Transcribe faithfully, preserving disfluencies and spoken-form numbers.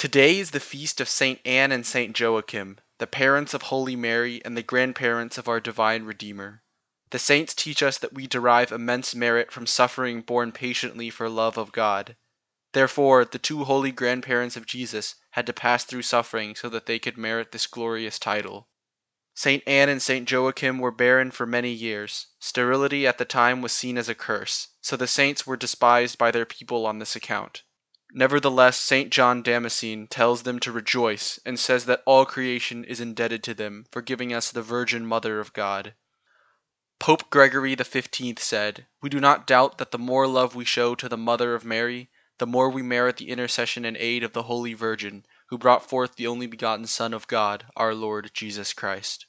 Today is the feast of Saint Anne and Saint Joachim, the parents of Holy Mary and the grandparents of our divine Redeemer. The saints teach us that we derive immense merit from suffering borne patiently for love of God. Therefore, the two holy grandparents of Jesus had to pass through suffering so that they could merit this glorious title. Saint Anne and Saint Joachim were barren for many years. Sterility at the time was seen as a curse, so the saints were despised by their people on this account. Nevertheless, Saint John Damascene tells them to rejoice and says that all creation is indebted to them for giving us the Virgin Mother of God. Pope Gregory the Fifteenth said, "We do not doubt that the more love we show to the Mother of Mary, the more we merit the intercession and aid of the Holy Virgin, who brought forth the only begotten Son of God, our Lord Jesus Christ."